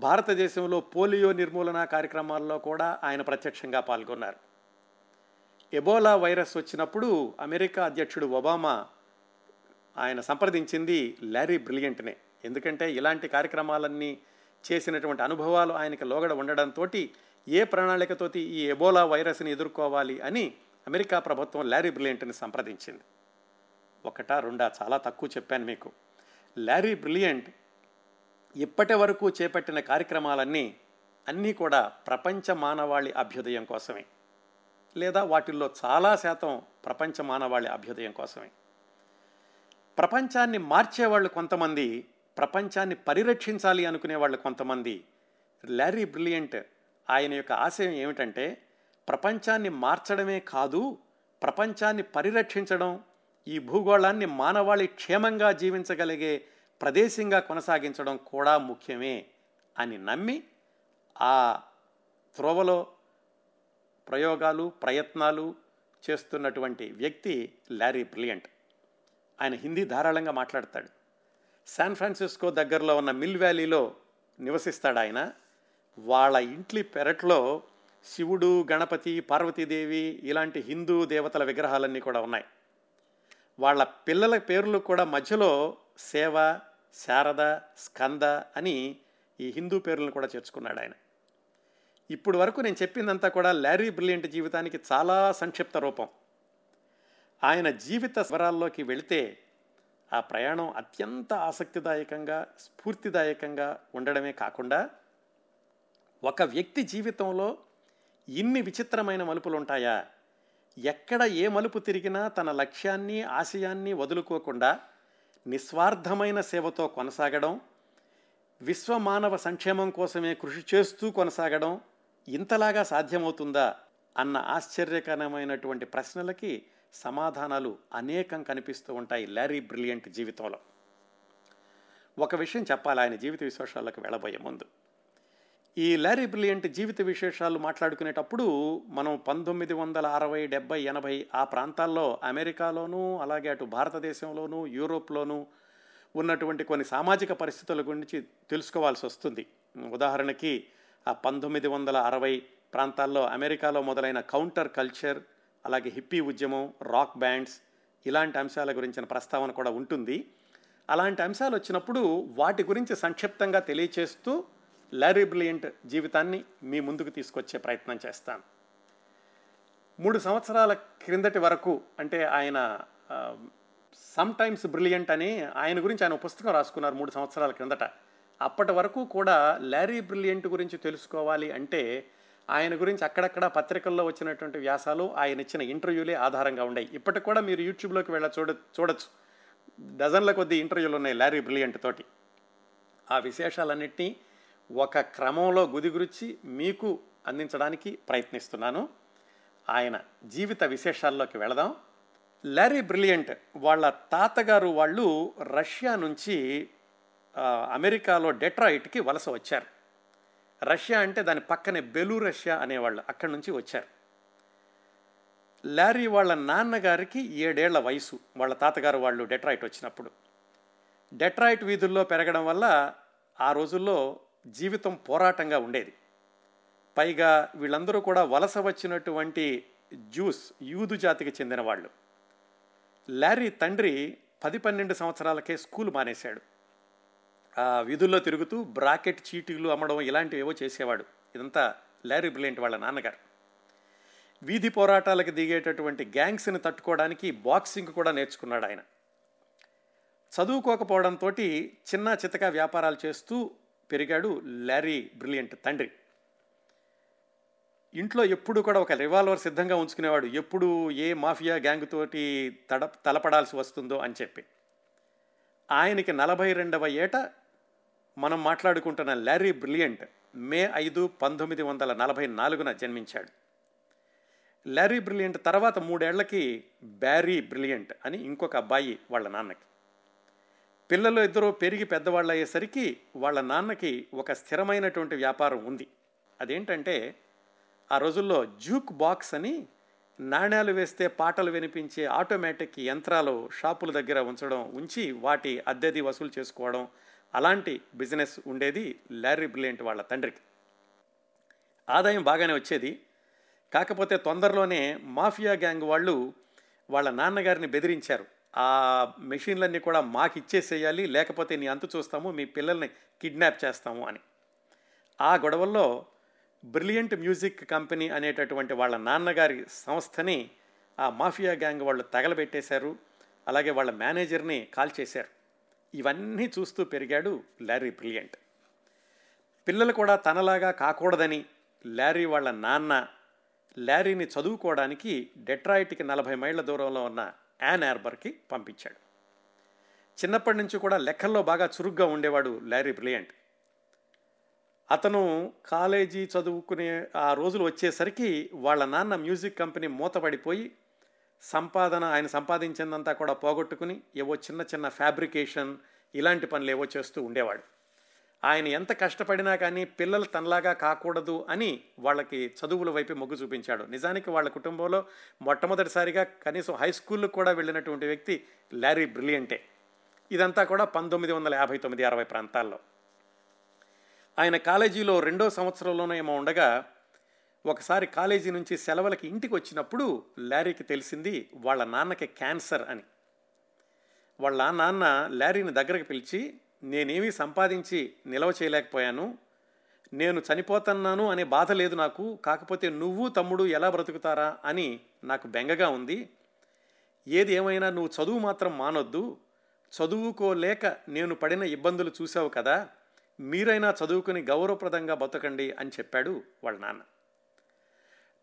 భారతదేశంలో పోలియో నిర్మూలన కార్యక్రమాల్లో కూడా ఆయన ప్రత్యక్షంగా పాల్గొన్నారు. ఎబోలా వైరస్ వచ్చినప్పుడు అమెరికా అధ్యక్షుడు ఒబామా ఆయన సంప్రదించింది లారీ బ్రిలియంట్నే. ఎందుకంటే ఇలాంటి కార్యక్రమాలన్నీ చేసినటువంటి అనుభవాలు ఆయనకు లోగడ ఉండడంతో ఏ ప్రణాళికతో ఈ ఎబోలా వైరస్ని ఎదుర్కోవాలి అని అమెరికా ప్రభుత్వం లారీ బ్రిలియంట్ని సంప్రదించింది. ఒకటా రెండా, చాలా తక్కువ చెప్పాను మీకు. లారీ బ్రిలియంట్ ఇప్పటి వరకు చేపట్టిన కార్యక్రమాలన్నీ కూడా ప్రపంచ మానవాళి అభ్యుదయం కోసమే, లేదా వాటిల్లో చాలా శాతం ప్రపంచ మానవాళి అభ్యుదయం కోసమే. ప్రపంచాన్ని మార్చేవాళ్ళు కొంతమంది, ప్రపంచాన్ని పరిరక్షించాలి అనుకునేవాళ్ళు కొంతమంది. లారీ బ్రిలియంట్ ఆయన యొక్క ఆశయం ఏమిటంటే, ప్రపంచాన్ని మార్చడమే కాదు, ప్రపంచాన్ని పరిరక్షించడం, ఈ భూగోళాన్ని మానవాళి క్షేమంగా జీవించగలిగే ప్రదేశంగా కొనసాగించడం కూడా ముఖ్యమే అని నమ్మి ఆ త్రోవలో ప్రయోగాలు, ప్రయత్నాలు చేస్తున్నటువంటి వ్యక్తి లారీ బ్రిలియంట్. ఆయన హిందీ ధారాళంగా మాట్లాడతాడు. శాన్ ఫ్రాన్సిస్కో దగ్గరలో ఉన్న మిల్ వ్యాలీలో నివసిస్తాడు ఆయన. వాళ్ళ ఇంటి పెరట్లో శివుడు, గణపతి, పార్వతీదేవి ఇలాంటి హిందూ దేవతల విగ్రహాలన్నీ కూడా ఉన్నాయి. వాళ్ళ పిల్లల పేర్లు కూడా మధ్యలో సేవ, శారద, స్కంద అని ఈ హిందూ పేర్లను కూడా చేర్చుకున్నాడు ఆయన. ఇప్పుడు వరకు నేను చెప్పిందంతా కూడా లారీ బ్రిలియంట్ జీవితానికి చాలా సంక్షిప్త రూపం. ఆయన జీవిత స్వరాల్లోకి వెళితే ఆ ప్రయాణం అత్యంత ఆసక్తిదాయకంగా, స్ఫూర్తిదాయకంగా ఉండడమే కాకుండా ఒక వ్యక్తి జీవితంలో ఇన్ని విచిత్రమైన మలుపులు ఉంటాయా, ఎక్కడ ఏ మలుపు తిరిగినా తన లక్ష్యాన్ని, ఆశయాన్ని వదులుకోకుండా నిస్వార్థమైన సేవతో కొనసాగడం, విశ్వమానవ సంక్షేమం కోసమే కృషి చేస్తూ కొనసాగడం ఇంతలాగా సాధ్యమవుతుందా అన్న ఆశ్చర్యకరమైనటువంటి ప్రశ్నలకి సమాధానాలు అనేకం కనిపిస్తూ ఉంటాయి లారీ బ్రిలియంట్ జీవితంలో. ఒక విషయం చెప్పాలి ఆయన జీవిత విశేషాలకు వెళ్ళబోయే ముందు. ఈ లారీ బ్రిలియంట్ జీవిత విశేషాలు మాట్లాడుకునేటప్పుడు మనం 1960, 70, 80 ఆ ప్రాంతాల్లో అమెరికాలోనూ, అలాగే అటు భారతదేశంలోనూ, యూరోప్లోనూ ఉన్నటువంటి కొన్ని సామాజిక పరిస్థితుల గురించి తెలుసుకోవాల్సి వస్తుంది. ఉదాహరణకి ఆ 1960 ప్రాంతాల్లో అమెరికాలో మొదలైన కౌంటర్ కల్చర్, అలాగే హిప్పీ ఉద్యమం, రాక్ బ్యాండ్స్ ఇలాంటి అంశాల గురించిన ప్రస్తావన కూడా ఉంటుంది. అలాంటి అంశాలు వచ్చినప్పుడు వాటి గురించి సంక్షిప్తంగా తెలియచేస్తూ లారీ బ్రిలియంట్ జీవితాన్ని మీ ముందుకు తీసుకొచ్చే ప్రయత్నం చేస్తాను. 3 సంవత్సరాల క్రిందటి వరకు, అంటే ఆయన సమ్టైమ్స్ బ్రిలియంట్ అని ఆయన గురించి ఆయన పుస్తకం రాసుకున్నారు 3 సంవత్సరాల క్రిందట. అప్పటి వరకు కూడా ల్యారీ బ్రిలియంట్ గురించి తెలుసుకోవాలి అంటే ఆయన గురించి అక్కడక్కడ పత్రికల్లో వచ్చినటువంటి వ్యాసాలు, ఆయన ఇచ్చిన ఇంటర్వ్యూలే ఆధారంగా ఉన్నాయి. ఇప్పటికి కూడా మీరు యూట్యూబ్లోకి వెళ్ళ చూడొచ్చు, డజన్ల కొద్ది ఇంటర్వ్యూలు ఉన్నాయి ల్యారీ బ్రిలియంట్ తోటి. ఆ విశేషాలన్నింటినీ ఒక క్రమంలో గుదిగురించి మీకు అందించడానికి ప్రయత్నిస్తున్నాను. ఆయన జీవిత విశేషాల్లోకి వెళదాం. ల్యారీ బ్రిలియంట్ వాళ్ళ తాతగారు వాళ్ళు రష్యా నుంచి అమెరికాలో డెట్రాయిట్కి వలస వచ్చారు. రష్యా అంటే దాని పక్కనే బెలు రష్యా అనేవాళ్ళు, అక్కడి నుంచి వచ్చారు. ల్యారీ వాళ్ళ నాన్నగారికి 7 ఏళ్ల వయసు వాళ్ళ తాతగారు వాళ్ళు డెట్రాయిట్ వచ్చినప్పుడు. డెట్రాయిట్ వీధుల్లో పెరగడం వల్ల ఆ రోజుల్లో జీవితం పోరాటంగా ఉండేది. పైగా వీళ్ళందరూ కూడా వలస వచ్చినటువంటి యూదు జాతికి చెందిన వాళ్ళు. ల్యారీ తండ్రి 10-12 సంవత్సరాలకే స్కూల్ మానేశాడు. వీధుల్లో తిరుగుతూ బ్రాకెట్ చీటీలు అమ్మడం ఇలాంటివి ఏవో చేసేవాడు. ఇదంతా ల్యారీ బ్రిలియంట్ వాళ్ళ నాన్నగారు. వీధి పోరాటాలకు దిగేటటువంటి గ్యాంగ్స్ని తట్టుకోవడానికి బాక్సింగ్ కూడా నేర్చుకున్నాడు ఆయన. చదువుకోకపోవడంతో చిన్న చితక వ్యాపారాలు చేస్తూ పెరిగాడు ల్యారీ బ్రిలియంట్ తండ్రి. ఇంట్లో ఎప్పుడు కూడా ఒక రివాల్వర్ సిద్ధంగా ఉంచుకునేవాడు, ఎప్పుడు ఏ మాఫియా గ్యాంగ్ తోటి తలపడాల్సి వస్తుందో అని చెప్పి. ఆయనకి 42వ ఏట మనం మాట్లాడుకుంటున్న ల్యారీ బ్రిలియంట్ మే 5, 1944 జన్మించాడు. ల్యారీ బ్రిలియంట్ తర్వాత 3 ఏళ్లకి బ్యారీ బ్రిలియంట్ అని ఇంకొక అబ్బాయి వాళ్ళ నాన్నకి. పిల్లలు ఇద్దరు పెరిగి పెద్దవాళ్ళు అయ్యేసరికి వాళ్ళ నాన్నకి ఒక స్థిరమైనటువంటి వ్యాపారం ఉంది. అదేంటంటే ఆ రోజుల్లో జ్యూక్ బాక్స్ అని నాణ్యాలు వేస్తే పాటలు వినిపించే ఆటోమేటిక్ యంత్రాలు షాపుల దగ్గర ఉంచి వాటి అద్దెది వసూలు చేసుకోవడం, అలాంటి బిజినెస్ ఉండేది ల్యారీ బ్రిలియంట్ వాళ్ళ తండ్రికి. ఆదాయం బాగానే వచ్చేది. కాకపోతే తొందరలోనే మాఫియా గ్యాంగ్ వాళ్ళు వాళ్ళ నాన్నగారిని బెదిరించారు, ఆ మెషిన్లన్నీ కూడా మాకు ఇచ్చేసేయాలి, లేకపోతే నీ అంతు చూస్తాము, మీ పిల్లల్ని కిడ్నాప్ చేస్తాము అని. ఆ గొడవల్లో బ్రిలియంట్ మ్యూజిక్ కంపెనీ అనేటటువంటి వాళ్ళ నాన్నగారి సంస్థని ఆ మాఫియా గ్యాంగ్ వాళ్ళు తగలబెట్టేశారు. అలాగే వాళ్ళ మేనేజర్ని కాల్ చేశారు. ఇవన్నీ చూస్తూ పెరిగాడు ల్యారీ బ్రిలియంట్. పిల్లలు కూడా తనలాగా కాకూడదని ల్యారీ వాళ్ళ నాన్న ల్యారీని చదువుకోవడానికి డెట్రాయిట్కి 40 మైళ్ళ దూరంలో ఉన్న యాన్ హార్బర్కి పంపించాడు. చిన్నప్పటి నుంచి కూడా లెక్కల్లో బాగా చురుగ్గా ఉండేవాడు ల్యారీ బ్రిలియంట్. అతను కాలేజీ చదువుకునే ఆ రోజులు వచ్చేసరికి వాళ్ళ నాన్న మ్యూజిక్ కంపెనీ మూతపడిపోయి ఆయన సంపాదించిందంతా కూడా పోగొట్టుకుని ఏవో చిన్న చిన్న ఫ్యాబ్రికేషన్ ఇలాంటి పనులు ఏవో చేస్తూ ఉండేవాడు. ఆయన ఎంత కష్టపడినా కానీ పిల్లలు తనలాగా కాకూడదు అని వాళ్ళకి చదువుల వైపు మొగ్గు చూపించాడు. నిజానికి వాళ్ళ కుటుంబంలో మొట్టమొదటిసారిగా కనీసం హై స్కూల్లో కూడా వెళ్ళినటువంటి వ్యక్తి ల్యారీ బ్రిలియంటే. ఇదంతా కూడా 1959, 60 ప్రాంతాల్లో. ఆయన కాలేజీలో 2వ సంవత్సరంలోనేమో ఉండగా ఒకసారి కాలేజీ నుంచి సెలవులకి ఇంటికి వచ్చినప్పుడు ల్యారీకి తెలిసింది వాళ్ళ నాన్నకి క్యాన్సర్ అని. వాళ్ళ నాన్న ల్యారీని దగ్గరకు పిలిచి, నేనేమీ సంపాదించి నిలవ చేయలేకపోయాను, నేను చనిపోతున్నాను అనే బాధ లేదు నాకు, కాకపోతే నువ్వు తమ్ముడు ఎలా బ్రతుకుతారా అని నాకు బెంగగా ఉంది. ఏది ఏమైనా నువ్వు చదువు మాత్రం మానొద్దు, చదువుకోలేక నేను పడిన ఇబ్బందులు చూసావు కదా, మీరైనా చదువుకుని గౌరవప్రదంగా బతకండి అని చెప్పాడు వాళ్ళ నాన్న.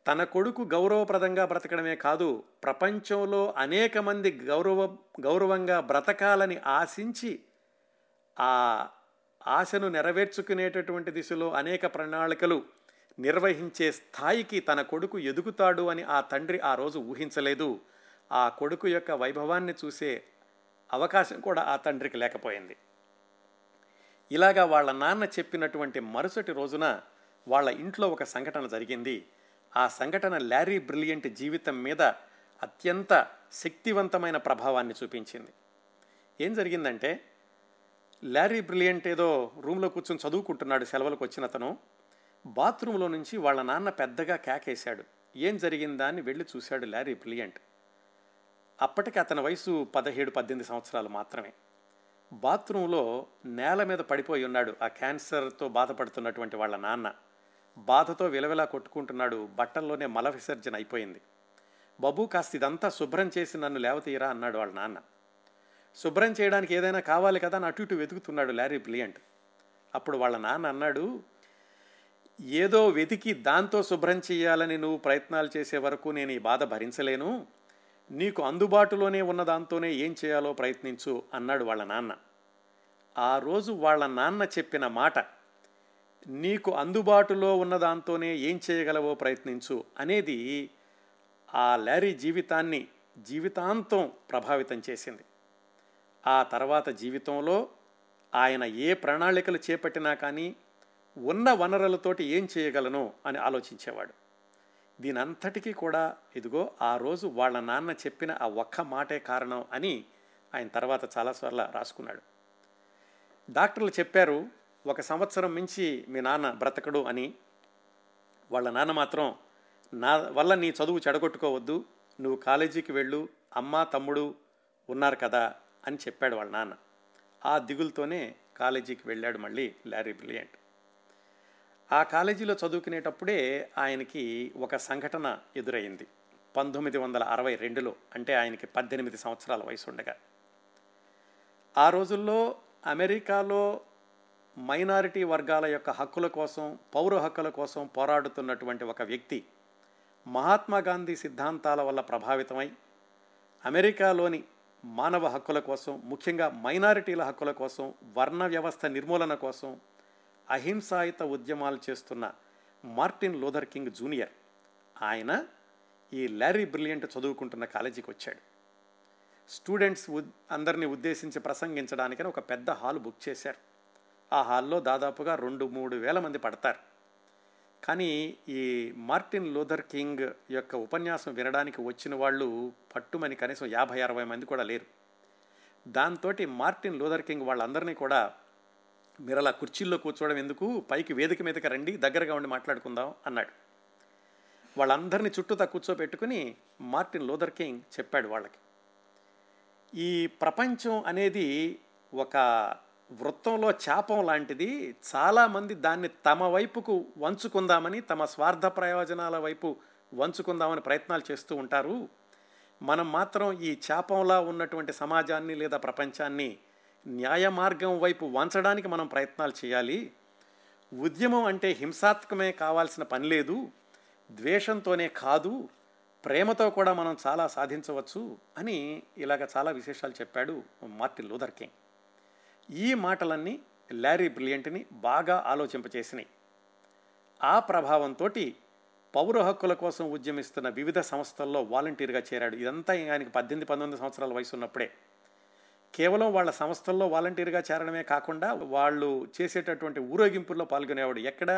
తన కొడుకు గౌరవప్రదంగా బ్రతకడమే కాదు, ప్రపంచంలో అనేక మంది గౌరవంగా బ్రతకాలని ఆశించి ఆ ఆశను నెరవేర్చుకునేటటువంటి దిశలో అనేక ప్రణాళికలు నిర్వహించే స్థాయికి తన కొడుకు ఎదుగుతాడు అని ఆ తండ్రి ఆ రోజు ఊహించలేదు. ఆ కొడుకు యొక్క వైభవాన్ని చూసే అవకాశం కూడా ఆ తండ్రికి లేకపోయింది. ఇలాగా వాళ్ళ నాన్న చెప్పినటువంటి మరుసటి రోజున వాళ్ళ ఇంట్లో ఒక సంఘటన జరిగింది. ఆ సంఘటన ల్యారీ బ్రిలియంట్ జీవితం మీద అత్యంత శక్తివంతమైన ప్రభావాన్ని చూపించింది. ఏం జరిగిందంటే, ల్యారీ బ్రిలియంట్ ఏదో రూమ్లో కూర్చొని చదువుకుంటున్నాడు సెలవులకు వచ్చిన అతను. బాత్రూంలో నుంచి వాళ్ళ నాన్న పెద్దగా కేకేశాడు. ఏం జరిగిందా అని వెళ్ళి చూశాడు ల్యారీ బ్రిలియంట్. అప్పటికి అతని వయసు 17-18 సంవత్సరాలు మాత్రమే. బాత్రూంలో నేల మీద పడిపోయి ఉన్నాడు ఆ క్యాన్సర్తో బాధపడుతున్నటువంటి వాళ్ళ నాన్న. బాధతో విలవిలా కొట్టుకుంటున్నాడు. బట్టల్లోనే మల విసర్జన అయిపోయింది. బాబు కాస్త ఇదంతా శుభ్రం చేసి నన్ను లేవతీయరా అన్నాడు వాళ్ళ నాన్న. శుభ్రం చేయడానికి ఏదైనా కావాలి కదా అని అటు ఇటు వెతుకుతున్నాడు ల్యారీ బ్రిలియంట్. అప్పుడు వాళ్ళ నాన్న అన్నాడు, ఏదో వెతికి దాంతో శుభ్రం చేయాలని నువ్వు ప్రయత్నాలు చేసే వరకు నేను ఈ బాధ భరించలేను, నీకు అందుబాటులోనే ఉన్న దాంతోనే ఏం చేయాలో ప్రయత్నించు అన్నాడు వాళ్ళ నాన్న. ఆ రోజు వాళ్ళ నాన్న చెప్పిన మాట, నీకు అందుబాటులో ఉన్న దాంతోనే ఏం చేయగలవో ప్రయత్నించు అనేది ఆ ల్యారీ జీవితాన్ని జీవితాంతం ప్రభావితం చేసింది. ఆ తర్వాత జీవితంలో ఆయన ఏ ప్రణాళికలు చేపట్టినా కానీ ఉన్న వనరులతోటి ఏం చేయగలను అని ఆలోచించేవాడు. దీనంతటికీ కూడా ఇదిగో ఆ రోజు వాళ్ళ నాన్న చెప్పిన ఆ ఒక్క మాటే కారణం అని ఆయన తర్వాత చాలాసార్లు రాసుకున్నాడు. డాక్టర్లు చెప్పారు 1 సంవత్సరం మించి మీ నాన్న బ్రతకడు అని. వాళ్ళ నాన్న మాత్రం, నా వల్ల నీ చదువు చెడగొట్టుకోవద్దు, నువ్వు కాలేజీకి వెళ్ళు, అమ్మ తమ్ముడు ఉన్నారు కదా అని చెప్పాడు వాళ్ళ నాన్న. ఆ దిగులుతోనే కాలేజీకి వెళ్ళాడు మళ్ళీ ల్యారీ బ్రిలియంట్. ఆ కాలేజీలో చదువుకునేటప్పుడే ఆయనకి ఒక సంఘటన ఎదురైంది. 1962లో, అంటే ఆయనకి 18 సంవత్సరాల వయసు ఉండగా. ఆ రోజుల్లో అమెరికాలో మైనారిటీ వర్గాల యొక్క హక్కుల కోసం, పౌర హక్కుల కోసం పోరాడుతున్నటువంటి ఒక వ్యక్తి మహాత్మా గాంధీ సిద్ధాంతాల వల్ల ప్రభావితమై అమెరికాలోని మానవ హక్కుల కోసం, ముఖ్యంగా మైనారిటీల హక్కుల కోసం, వర్ణ వ్యవస్థ నిర్మూలన కోసం అహింసాయుత ఉద్యమాలు చేస్తున్న మార్టిన్ లూథర్ కింగ్ జూనియర్, ఆయన ఈ ల్యారీ బ్రిలియంట్ చదువుకుంటున్న కాలేజీకి వచ్చాడు. స్టూడెంట్స్ అందరినీ ఉద్దేశించి ప్రసంగించడానికని ఒక పెద్ద హాల్ బుక్ చేశారు. ఆ హాల్లో దాదాపుగా 2-3 వేల మంది పడతారు. కానీ ఈ మార్టిన్ లూథర్ కింగ్ యొక్క ఉపన్యాసం వినడానికి వచ్చిన వాళ్ళు పట్టుమని కనీసం 50-60 మంది కూడా లేరు. దాంతో మార్టిన్ లూథర్ కింగ్ వాళ్ళందరినీ కూడా, మీరు అలా కుర్చీల్లో కూర్చోవడం ఎందుకు, పైకి వేదిక మీదకి రండి, దగ్గరగా ఉండి మాట్లాడుకుందాం అన్నాడు. వాళ్ళందరినీ చుట్టూతా కూర్చోబెట్టుకుని మార్టిన్ లూథర్ కింగ్ చెప్పాడు వాళ్ళకి, ఈ ప్రపంచం అనేది ఒక వృత్తంలో శాపం లాంటిది, చాలామంది దాన్ని తమ వైపుకు వంచుకుందామని, తమ స్వార్థ ప్రయోజనాల వైపు వంచుకుందామని ప్రయత్నాలు చేస్తూ ఉంటారు. మనం మాత్రం ఈ శాపంలా ఉన్నటువంటి సమాజాన్ని లేదా ప్రపంచాన్ని న్యాయ మార్గం వైపు వంచడానికి మనం ప్రయత్నాలు చేయాలి. ఉద్యమం అంటే హింసాత్మకమే కావాల్సిన పని లేదు, ద్వేషంతోనే కాదు, ప్రేమతో కూడా మనం చాలా సాధించవచ్చు అని ఇలాగ చాలా విశేషాలు చెప్పాడు మార్టిన్ లూథర్ కింగ్. ఈ మాటలన్నీ ల్యారీ బ్రిలియంట్ని బాగా ఆలోచింపచేసినాయి. ఆ ప్రభావంతో పౌర హక్కుల కోసం ఉద్యమిస్తున్న వివిధ సంస్థల్లో వాలంటీర్గా చేరాడు. ఇదంతా ఆయనకి 18-19 సంవత్సరాల వయసు ఉన్నప్పుడే. కేవలం వాళ్ళ సంస్థల్లో వాలంటీర్గా చేరడమే కాకుండా వాళ్ళు చేసేటటువంటి ఊరేగింపుల్లో పాల్గొనేవాడు. ఎక్కడ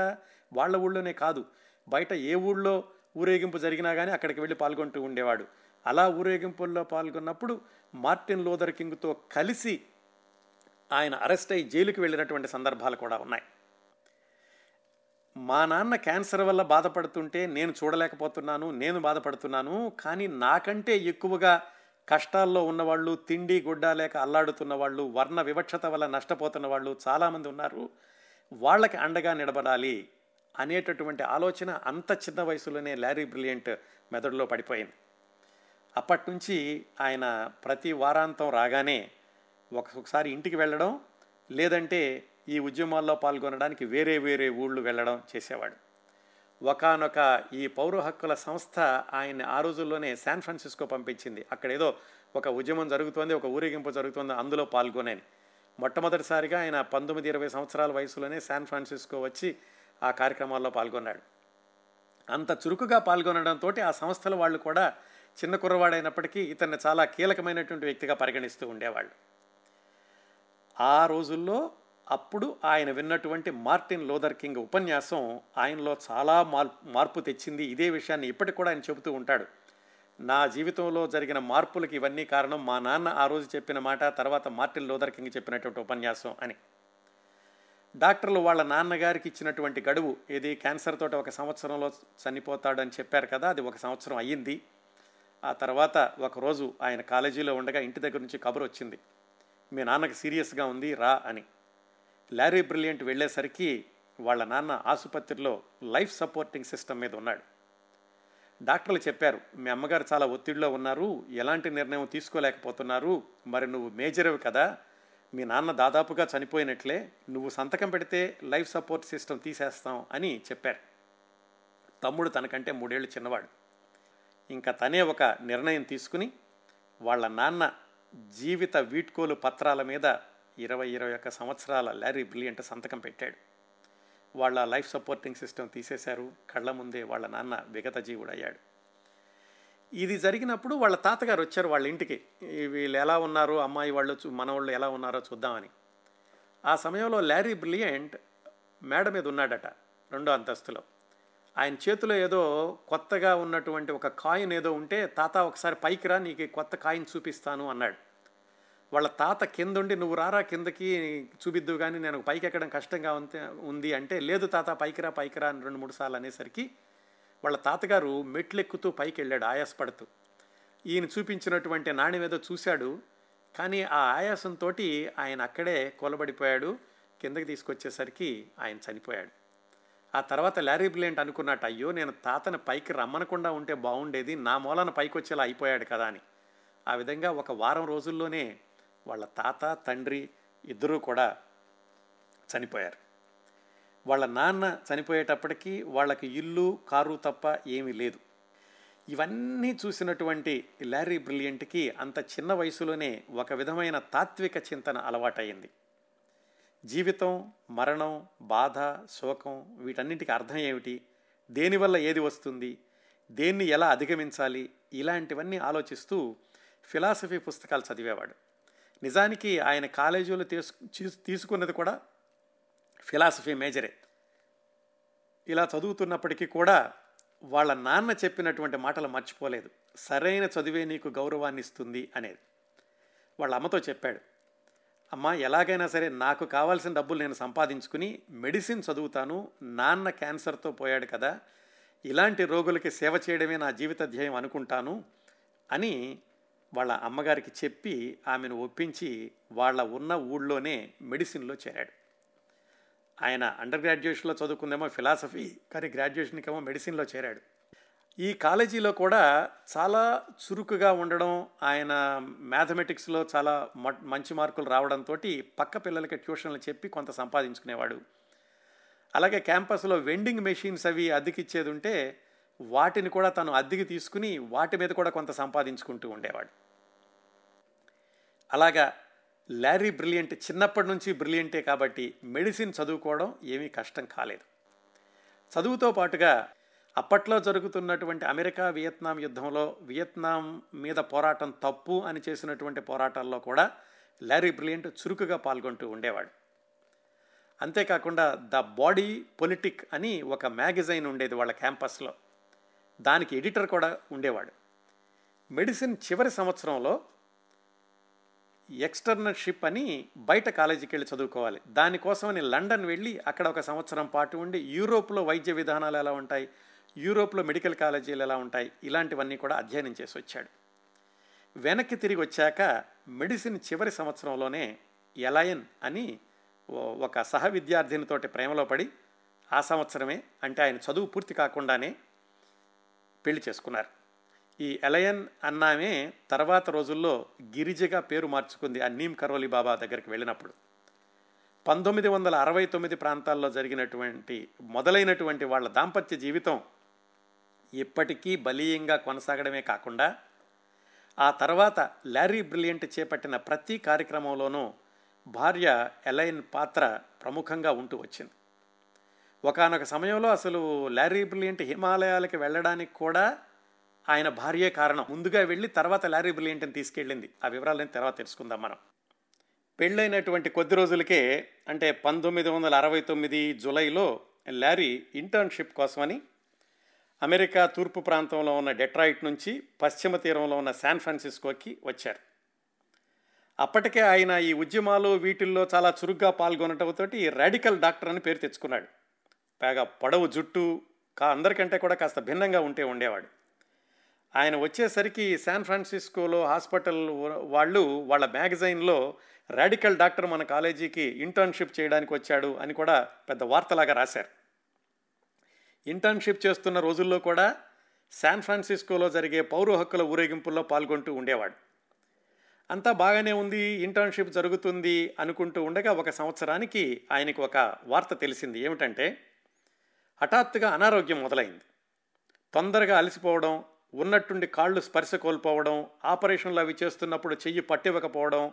వాళ్ళ ఊళ్ళోనే కాదు, బయట ఏ ఊళ్ళో ఊరేగింపు జరిగినా కానీ అక్కడికి వెళ్ళి పాల్గొంటూ ఉండేవాడు. అలా ఊరేగింపుల్లో పాల్గొన్నప్పుడు మార్టిన్ లూథర్ కింగ్తో కలిసి ఆయన అరెస్ట్ అయ్యి జైలుకి వెళ్ళినటువంటి సందర్భాలు కూడా ఉన్నాయి. మా నాన్న క్యాన్సర్ వల్ల బాధపడుతుంటే నేను చూడలేకపోతున్నాను, నేను బాధపడుతున్నాను, కానీ నాకంటే ఎక్కువగా కష్టాల్లో ఉన్నవాళ్ళు, తిండి గుడ్డ లేక అల్లాడుతున్న వాళ్ళు, వర్ణ వివక్షత వల్ల నష్టపోతున్న వాళ్ళు చాలామంది ఉన్నారు, వాళ్ళకి అండగా నిలబడాలి అనేటటువంటి ఆలోచన అంత చిన్న వయసులోనే ల్యారీ బ్రిలియంట్ మెదడులో పడిపోయింది. అప్పటి నుంచి ఆయన ప్రతి వారాంతం రాగానే ఒకసారి ఇంటికి వెళ్ళడం, లేదంటే ఈ ఉద్యమాల్లో పాల్గొనడానికి వేరే వేరే ఊళ్ళు వెళ్ళడం చేసేవాడు. ఒకానొక ఈ పౌర హక్కుల సంస్థ ఆయన్ని ఆ రోజుల్లోనే శాన్ ఫ్రాన్సిస్కో పంపించింది. అక్కడేదో ఒక ఉద్యమం జరుగుతోంది, ఒక ఊరేగింపు జరుగుతోంది, అందులో పాల్గొనేది. మొట్టమొదటిసారిగా ఆయన 19-20 సంవత్సరాల వయసులోనే శాన్ ఫ్రాన్సిస్కో వచ్చి ఆ కార్యక్రమాల్లో పాల్గొన్నాడు. అంత చురుకుగా పాల్గొనడంతో ఆ సంస్థల వాళ్ళు కూడా చిన్న కుర్రవాడైనప్పటికీ ఇతన్ని చాలా కీలకమైనటువంటి వ్యక్తిగా పరిగణిస్తూ ఉండేవాళ్ళు. ఆ రోజుల్లో అప్పుడు ఆయన విన్నటువంటి మార్టిన్ లూథర్ కింగ్ ఉపన్యాసం ఆయనలో చాలా మార్పు తెచ్చింది. ఇదే విషయాన్ని ఇప్పటికి కూడా ఆయన చెబుతూ ఉంటాడు. నా జీవితంలో జరిగిన మార్పులకి ఇవన్నీ కారణం మా నాన్న ఆ రోజు చెప్పిన మాట, తర్వాత మార్టిన్ లూథర్ కింగ్ చెప్పినటువంటి ఉపన్యాసం అని. డాక్టర్లు వాళ్ళ నాన్నగారికి ఇచ్చినటువంటి గడువు ఏది, క్యాన్సర్ తోటి 1 సంవత్సరంలో చనిపోతాడని చెప్పారు కదా, అది 1 సంవత్సరం అయ్యింది. ఆ తర్వాత ఒకరోజు ఆయన కాలేజీలో ఉండగా ఇంటి దగ్గర నుంచి కబురు వచ్చింది, మీ నాన్నకి సీరియస్గా ఉంది రా అని. ల్యారీ బ్రిలియంట్ వెళ్ళేసరికి వాళ్ళ నాన్న ఆసుపత్రిలో లైఫ్ సపోర్టింగ్ సిస్టమ్ మీద ఉన్నాడు. డాక్టర్లు చెప్పారు, మీ అమ్మగారు చాలా ఒత్తిడిలో ఉన్నారు, ఎలాంటి నిర్ణయం తీసుకోలేకపోతున్నారు, మరి నువ్వు మేజర్వి కదా, మీ నాన్న దాదాపుగా చనిపోయినట్లే, నువ్వు సంతకం పెడితే లైఫ్ సపోర్ట్ సిస్టమ్ తీసేస్తాం అని చెప్పారు. తమ్ముడు తనకంటే 3 ఏళ్ళు చిన్నవాడు. ఇంకా తనే ఒక నిర్ణయం తీసుకుని వాళ్ళ నాన్న జీవిత వీడ్కోలు పత్రాల మీద 20-21 సంవత్సరాల లారీ బ్రిలియంట్ సంతకం పెట్టాడు. వాళ్ళ లైఫ్ సపోర్టింగ్ సిస్టమ్ తీసేశారు. కళ్ళ ముందే వాళ్ళ నాన్న విగత జీవుడయ్యాడు. ఇది జరిగినప్పుడు వాళ్ళ తాతగారు వచ్చారు వాళ్ళ ఇంటికి, వీళ్ళు ఎలా ఉన్నారో, అమ్మాయి వాళ్ళు మనవాళ్ళు ఎలా ఉన్నారో చూద్దామని. ఆ సమయంలో లారీ బ్రిలియంట్ మేడ మీద ఉన్నాడట, 2వ అంతస్తులో. ఆయన చేతిలో ఏదో కొత్తగా ఉన్నటువంటి ఒక కాయిన్ ఏదో ఉంటే, తాత ఒకసారి పైకి రా, నీకు కొత్త కాయిన్ చూపిస్తాను అన్నాడు. వాళ్ళ తాత కిందుండి, నువ్వు రారా కిందకి చూపిద్దు కానీ నేను పైకి ఎక్కడం కష్టంగా ఉంది అంటే, లేదు తాత పైకిరా పైకిరా అని 2-3 సార్లు అనేసరికి వాళ్ళ తాతగారు మెట్లెక్కుతూ పైకి వెళ్ళాడు ఆయాసపడుతూ. ఈయన చూపించినటువంటి నాణ్యం ఏదో చూశాడు, కానీ ఆ ఆయాసంతో ఆయన అక్కడే కూలబడిపోయాడు. కిందకి తీసుకొచ్చేసరికి ఆయన చనిపోయాడు. ఆ తర్వాత లారీ బ్రిలియంట్ అనుకున్నట్టు, అయ్యో నేను తాతను పైకి రమ్మనకుండా ఉంటే బాగుండేది, నా మూలాన పైకి వచ్చేలా అయిపోయాడు కదా అని. ఆ విధంగా ఒక 1 వారం రోజుల్లోనే వాళ్ళ తాత తండ్రి 2 కూడా చనిపోయారు. వాళ్ళ నాన్న చనిపోయేటప్పటికీ వాళ్ళకి ఇల్లు కారు తప్ప ఏమీ లేదు. ఇవన్నీ చూసినటువంటి లారీ బ్రిలియంట్కి అంత చిన్న వయసులోనే ఒక విధమైన తాత్విక చింతన అలవాటైంది. జీవితం, మరణం, బాధ, శోకం, వీటన్నింటికి అర్థం ఏమిటి, దేనివల్ల ఏది వస్తుంది, దేన్ని ఎలా అధిగమించాలి, ఇలాంటివన్నీ ఆలోచిస్తూ ఫిలాసఫీ పుస్తకాలు చదివేవాడు. నిజానికి ఆయన కాలేజీలో తీసుకున్నది కూడా ఫిలాసఫీ మేజరే. ఇలా చదువుతున్నప్పటికీ కూడా వాళ్ళ నాన్న చెప్పినటువంటి మాటలు మర్చిపోలేదు. సరైన చదువే నీకు గౌరవాన్ని ఇస్తుంది అనేది. వాళ్ళ అమ్మతో చెప్పాడు, అమ్మ ఎలాగైనా సరే నాకు కావాల్సిన డబ్బులు నేను సంపాదించుకుని మెడిసిన్ చదువుతాను, నాన్న క్యాన్సర్తో పోయాడు కదా, ఇలాంటి రోగులకి సేవ చేయడమే నా జీవిత ధ్యేయం అనుకుంటాను అని వాళ్ళ అమ్మగారికి చెప్పి ఆమెను ఒప్పించి వాళ్ళ ఉన్న ఊళ్ళోనే మెడిసిన్లో చేరాడు. ఆయన అండర్ గ్రాడ్యుయేషన్లో చదువుకుందేమో ఫిలాసఫీ, కానీ గ్రాడ్యుయేషన్కి ఏమో మెడిసిన్లో చేరాడు. ఈ కాలేజీలో కూడా చాలా చురుకుగా ఉండడం, ఆయన మ్యాథమెటిక్స్లో చాలా మంచి మార్కులు రావడంతో పక్క పిల్లలకి ట్యూషన్లు చెప్పి కొంత సంపాదించుకునేవాడు. అలాగే క్యాంపస్లో వెండింగ్ మెషిన్స్ అవి అద్దెకిచ్చేది ఉంటే వాటిని కూడా తను అద్దెకి తీసుకుని వాటి మీద కూడా కొంత సంపాదించుకుంటూ ఉండేవాడు. అలాగా లారీ బ్రిలియంట్ చిన్నప్పటి నుంచి బ్రిలియంటే కాబట్టి మెడిసిన్ చదువుకోవడం ఏమీ కష్టం కాలేదు. చదువుతో పాటుగా అప్పట్లో జరుగుతున్నటువంటి అమెరికా వియత్నాం యుద్ధంలో వియత్నాం మీద పోరాటం తప్పు అని చేసినటువంటి పోరాటాల్లో కూడా లారీ బ్రిలియంట్ చురుకుగా పాల్గొంటూ ఉండేవాడు. అంతేకాకుండా ద బాడీ పొలిటిక్ అని ఒక మ్యాగజైన్ ఉండేది వాళ్ళ క్యాంపస్లో, దానికి ఎడిటర్ కూడా ఉండేవాడు. మెడిసిన్ చివరి సంవత్సరంలో ఎక్స్టర్నల్షిప్ అని బయట కాలేజీకి వెళ్ళి చదువుకోవాలి, దానికోసమని లండన్ వెళ్ళి అక్కడ 1 సంవత్సరం పాటు ఉండి యూరోప్లో వైద్య విధానాలు ఎలా ఉంటాయి, యూరోప్లో మెడికల్ కాలేజీలు ఎలా ఉంటాయి, ఇలాంటివన్నీ కూడా అధ్యయనం చేసి వచ్చాడు. వెనక్కి తిరిగి వచ్చాక మెడిసిన్ చివరి సంవత్సరంలోనే ఎలైన్ అని ఒక సహ విద్యార్థినితోటి ప్రేమలో పడి ఆ సంవత్సరమే, అంటే ఆయన చదువు పూర్తి కాకుండానే పెళ్లి చేసుకున్నారు. ఈ ఎలైన్ అన్నామే తర్వాత రోజుల్లో గిరిజగా పేరు మార్చుకుంది ఆ నీమ్ కరోలి బాబా దగ్గరికి వెళ్ళినప్పుడు. 1969 ప్రాంతాల్లో మొదలైనటువంటి వాళ్ళ దాంపత్య జీవితం ఇప్పటికీ బలీయంగా కొనసాగడమే కాకుండా ఆ తర్వాత లారీ బ్రిలియంట్ చేపట్టిన ప్రతి కార్యక్రమంలోనూ భార్య ఎలైన్ పాత్ర ప్రముఖంగా ఉంటూ వచ్చింది. ఒకానొక సమయంలో అసలు లారీ బ్రిలియంట్ హిమాలయాలకు వెళ్ళడానికి కూడా ఆయన భార్యే కారణం. ముందుగా వెళ్ళి తర్వాత లారీ బ్రిలియంట్ని తీసుకెళ్ళింది. ఆ వివరాలని తర్వాత తెలుసుకుందాం మనం. పెళ్ళైనటువంటి కొద్ది రోజులకే, అంటే 1969 జూలైలో లారీ ఇంటర్న్షిప్ కోసమని అమెరికా తూర్పు ప్రాంతంలో ఉన్న డెట్రాయిట్ నుంచి పశ్చిమ తీరంలో ఉన్న శాన్ ఫ్రాన్సిస్కోకి వచ్చారు. అప్పటికే ఆయన ఈ ఉద్యమాలు వీటిల్లో చాలా చురుగ్గా పాల్గొనడంతో రాడికల్ డాక్టర్ అని పేరు తెచ్చుకున్నాడు. పైగా పొడవు జుట్టు అందరికంటే కూడా కాస్త భిన్నంగా ఉండేవాడు. ఆయన వచ్చేసరికి శాన్ ఫ్రాన్సిస్కోలో హాస్పిటల్ వాళ్ళ మ్యాగజైన్లో రాడికల్ డాక్టర్ మన కాలేజీకి ఇంటర్న్షిప్ చేయడానికి వచ్చాడు అని కూడా పెద్ద వార్తలాగా రాశారు. ఇంటర్న్షిప్ చేస్తున్న రోజుల్లో కూడా శాన్ ఫ్రాన్సిస్కోలో జరిగే పౌర హక్కుల ఊరేగింపుల్లో పాల్గొంటూ ఉండేవాడు. అంతా బాగానే ఉంది, ఇంటర్న్షిప్ జరుగుతుంది అనుకుంటూ ఉండగా ఒక సంవత్సరానికి ఆయనకు ఒక వార్త తెలిసింది. ఏమిటంటే, హఠాత్తుగా అనారోగ్యం మొదలైంది. తొందరగా అలసిపోవడం, ఉన్నట్టుండి కాళ్ళు స్పర్శ కోల్పోవడం, ఆపరేషన్లు అవి చేస్తున్నప్పుడు చెయ్యి పట్టివ్వకపోవడం,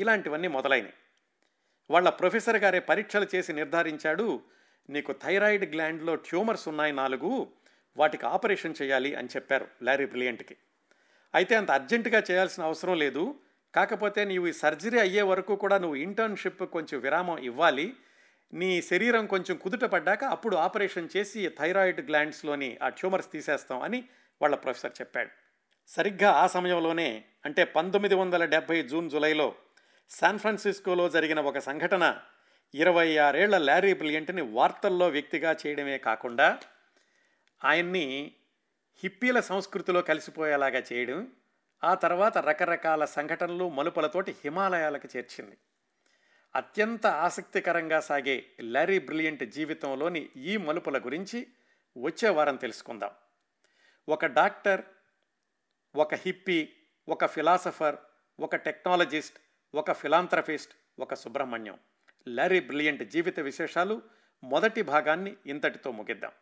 ఇలాంటివన్నీ మొదలైనవి. వాళ్ళ ప్రొఫెసర్ గారే పరీక్షలు చేసి నిర్ధారించాడు, నీకు థైరాయిడ్ గ్లాండ్లో ట్యూమర్స్ ఉన్నాయి 4, వాటికి ఆపరేషన్ చేయాలి అని చెప్పారు లారీ బ్రిలియంట్కి. అయితే అంత అర్జెంటుగా చేయాల్సిన అవసరం లేదు, కాకపోతే నీవు ఈ సర్జరీ అయ్యే వరకు కూడా నువ్వు ఇంటర్న్షిప్ కొంచెం విరామం ఇవ్వాలి, నీ శరీరం కొంచెం కుదుట పడ్డాక అప్పుడు ఆపరేషన్ చేసి థైరాయిడ్ గ్లాండ్స్లోని ఆ ట్యూమర్స్ తీసేస్తాం అని వాళ్ళ ప్రొఫెసర్ చెప్పాడు. సరిగ్గా ఆ సమయంలోనే, అంటే 1970 జూన్-జూలైలో శాన్ ఫ్రాన్సిస్కోలో జరిగిన ఒక సంఘటన 26 ఏళ్ల లారీ బ్రిలియంట్ని వార్తల్లో వ్యక్తిగా చేయడమే కాకుండా ఆయన్ని హిప్పీల సంస్కృతిలో కలిసిపోయేలాగా చేయడం, ఆ తర్వాత రకరకాల సంఘటనలు మలుపులతోటి హిమాలయాలకు చేర్చింది. అత్యంత ఆసక్తికరంగా సాగే లారీ బ్రిలియంట్ జీవితంలోని ఈ మలుపుల గురించి వచ్చే వారం తెలుసుకుందాం. ఒక డాక్టర్, ఒక హిప్పీ, ఒక ఫిలాసఫర్, ఒక టెక్నాలజిస్ట్, ఒక ఫిలాంథ్రఫిస్ట్, ఒక సుబ్రహ్మణ్యం, లారీ బ్రిలియంట్ జీవిత విశేషాలు మొదటి భాగాన్ని ఇంతటితో ముగిద్దాం.